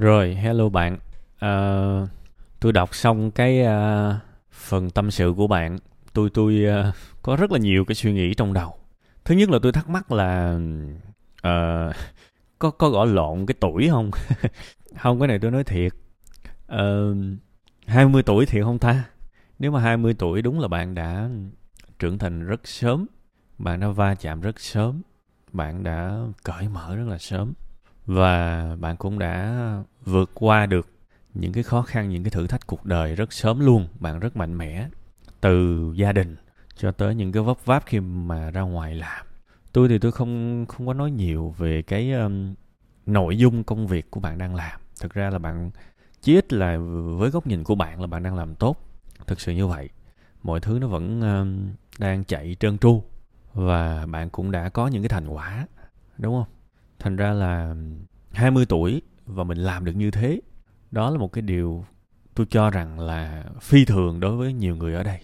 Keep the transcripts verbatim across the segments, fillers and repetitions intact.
Rồi, hello bạn. Uh, tôi đọc xong cái uh, phần tâm sự của bạn. Tôi tôi uh, có rất là nhiều cái suy nghĩ trong đầu. Thứ nhất là tôi thắc mắc là uh, có có gọi lộn cái tuổi không? Không, cái này tôi nói thiệt. Uh, hai mươi tuổi thiệt không ta? Nếu mà hai mươi tuổi đúng là bạn đã trưởng thành rất sớm. Bạn đã va chạm rất sớm. Bạn đã cởi mở rất là sớm. Và bạn cũng đã vượt qua được những cái khó khăn, những cái thử thách cuộc đời rất sớm luôn. Bạn rất mạnh mẽ, từ gia đình cho tới những cái vấp váp khi mà ra ngoài làm. Tôi thì tôi không không có nói nhiều về cái um, nội dung công việc của bạn đang làm. Thực ra là bạn chí ít là với góc nhìn của bạn là bạn đang làm tốt. Thực sự như vậy, mọi thứ nó vẫn um, đang chạy trơn tru. Và bạn cũng đã có những cái thành quả, đúng không? Thành ra là hai mươi tuổi và mình làm được như thế, đó là một cái điều tôi cho rằng là phi thường đối với nhiều người ở đây.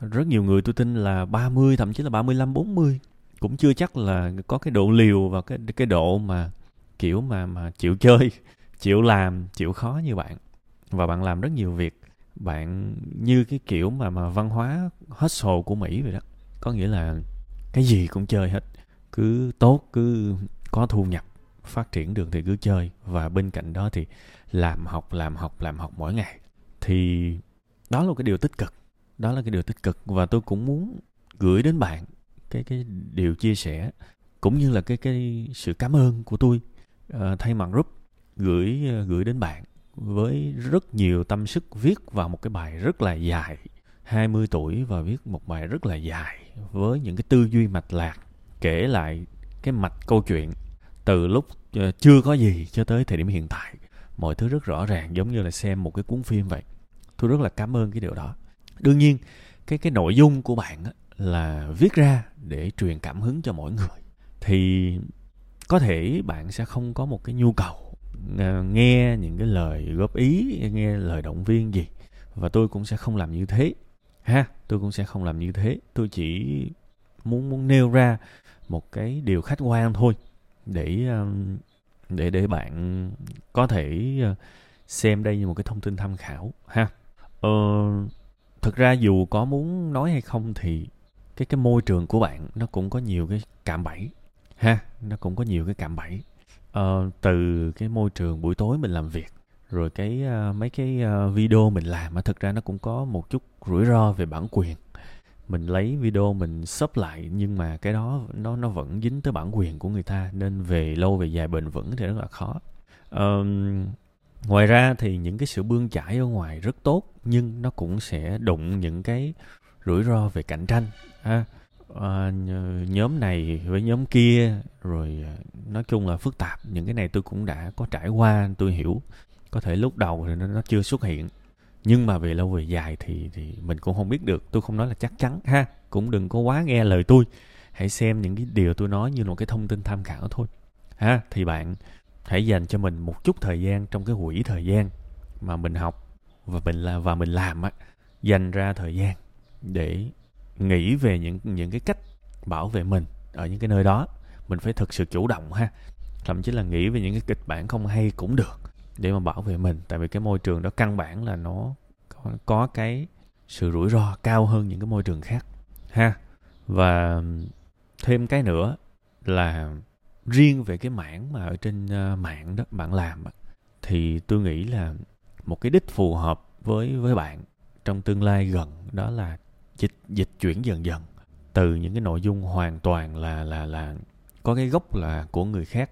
Rất nhiều người tôi tin là ba mươi, thậm chí là ba mươi lăm, bốn mươi cũng chưa chắc là có cái độ liều và cái cái độ mà kiểu mà mà chịu chơi, chịu làm, chịu khó như bạn. Và bạn làm rất nhiều việc, bạn như cái kiểu mà mà văn hóa hustle của Mỹ vậy đó. Có nghĩa là cái gì cũng chơi hết, cứ tốt, cứ có thu nhập, phát triển được thì cứ chơi. Và bên cạnh đó thì làm học, làm học, làm học mỗi ngày. Thì đó là cái điều tích cực. Đó là cái điều tích cực. Và tôi cũng muốn gửi đến bạn cái cái điều chia sẻ, cũng như là cái cái sự cảm ơn của tôi uh, thay mặt group gửi uh, gửi đến bạn với rất nhiều tâm sức, viết vào một cái bài rất là dài. hai mươi tuổi và viết một bài rất là dài với những cái tư duy mạch lạc, kể lại cái mạch câu chuyện từ lúc chưa có gì cho tới thời điểm hiện tại. Mọi thứ rất rõ ràng, giống như là xem một cái cuốn phim vậy. Tôi rất là cảm ơn cái điều đó. Đương nhiên, cái cái nội dung của bạn là viết ra để truyền cảm hứng cho mọi người. Thì có thể bạn sẽ không có một cái nhu cầu nghe những cái lời góp ý, nghe lời động viên gì. Và tôi cũng sẽ không làm như thế. Ha, tôi cũng sẽ không làm như thế. Tôi chỉ muốn muốn nêu ra một cái điều khách quan thôi, để để để bạn có thể xem đây như một cái thông tin tham khảo ha. Ờ, thực ra dù có muốn nói hay không thì cái cái môi trường của bạn nó cũng có nhiều cái cạm bẫy ha, nó cũng có nhiều cái cạm bẫy. Ờ, từ cái môi trường buổi tối mình làm việc, rồi cái mấy cái video mình làm, mà thực ra nó cũng có một chút rủi ro về bản quyền. Mình lấy video mình sub lại, nhưng mà cái đó nó nó vẫn dính tới bản quyền của người ta, nên về lâu về dài bền vững thì rất là khó. Ờ, ngoài ra thì những cái sự bươn chải ở ngoài rất tốt, nhưng nó cũng sẽ đụng những cái rủi ro về cạnh tranh. À, à, nhóm này với nhóm kia, rồi nói chung là phức tạp. Những cái này tôi cũng đã có trải qua, tôi hiểu. Có thể lúc đầu thì nó, nó chưa xuất hiện. Nhưng mà về lâu về dài thì, thì mình cũng không biết được. Tôi không nói là chắc chắn ha. Cũng đừng có quá nghe lời tôi. Hãy xem những cái điều tôi nói như là một cái thông tin tham khảo thôi. Ha, thì bạn hãy dành cho mình một chút thời gian trong cái quỹ thời gian mà mình học và mình là và mình làm á, dành ra thời gian để nghĩ về những những cái cách bảo vệ mình ở những cái nơi đó. Mình phải thực sự chủ động ha. Thậm chí là nghĩ về những cái kịch bản không hay cũng được, để mà bảo vệ mình. Tại vì cái môi trường đó căn bản là nó có, có cái sự rủi ro cao hơn những cái môi trường khác ha. Và thêm cái nữa là riêng về cái mảng mà ở trên mạng đó bạn làm, thì tôi nghĩ là một cái đích phù hợp với với bạn trong tương lai gần, đó là dịch dịch chuyển dần dần từ những cái nội dung hoàn toàn là là là có cái gốc là của người khác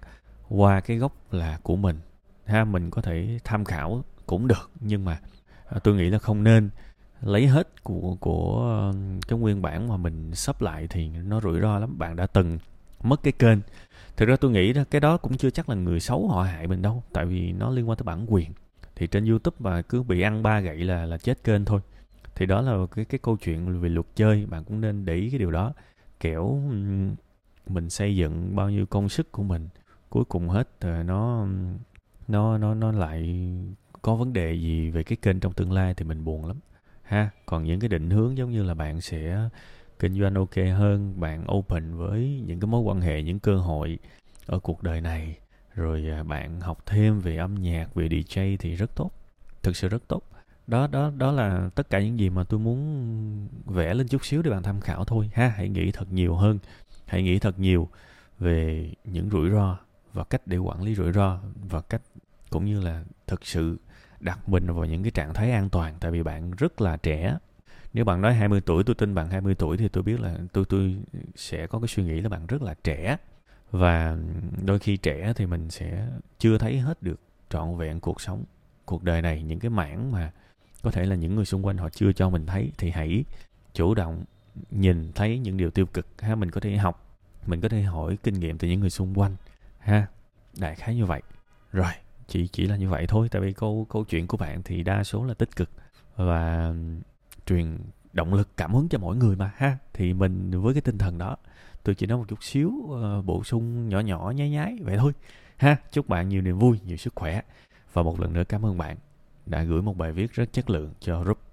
qua cái gốc là của mình. Ha, mình có thể tham khảo cũng được, nhưng mà tôi nghĩ là không nên lấy hết của của cái nguyên bản mà mình sắp lại, thì nó rủi ro lắm. Bạn đã từng mất cái kênh. Thực ra tôi nghĩ đó, cái đó cũng chưa chắc là người xấu họ hại mình đâu, tại vì nó liên quan tới bản quyền. Thì trên YouTube mà cứ bị ăn ba gậy là là chết kênh thôi. Thì đó là cái cái câu chuyện về luật chơi, bạn cũng nên để ý cái điều đó. Kiểu mình xây dựng bao nhiêu công sức của mình, cuối cùng hết nó nó nó nó lại có vấn đề gì về cái kênh trong tương lai thì mình buồn lắm ha. Còn những cái định hướng giống như là bạn sẽ kinh doanh ok hơn, bạn open với những cái mối quan hệ, những cơ hội ở cuộc đời này, rồi bạn học thêm về âm nhạc, về đê gi thì rất tốt, thực sự rất tốt. Đó đó đó là tất cả những gì mà tôi muốn vẽ lên chút xíu để bạn tham khảo thôi ha. Hãy nghĩ thật nhiều hơn, hãy nghĩ thật nhiều về những rủi ro và cách để quản lý rủi ro, và cách cũng như là thực sự đặt mình vào những cái trạng thái an toàn. Tại vì bạn rất là trẻ. Nếu bạn nói hai mươi tuổi, tôi tin bạn hai mươi tuổi thì tôi biết là tôi tôi sẽ có cái suy nghĩ là bạn rất là trẻ. Và đôi khi trẻ thì mình sẽ chưa thấy hết được trọn vẹn cuộc sống, cuộc đời này, những cái mảng mà có thể là những người xung quanh họ chưa cho mình thấy. Thì hãy chủ động nhìn thấy những điều tiêu cực ha. Mình có thể học, mình có thể hỏi kinh nghiệm từ những người xung quanh ha. Đại khái như vậy. Rồi, chỉ chỉ là như vậy thôi. Tại vì câu câu chuyện của bạn thì đa số là tích cực và truyền động lực, cảm hứng cho mỗi người mà ha. Thì mình với cái tinh thần đó, tôi chỉ nói một chút xíu, uh, bổ sung nhỏ nhỏ nhái nhái vậy thôi ha. Chúc bạn nhiều niềm vui, nhiều sức khỏe. Và một lần nữa cảm ơn bạn đã gửi một bài viết rất chất lượng cho group.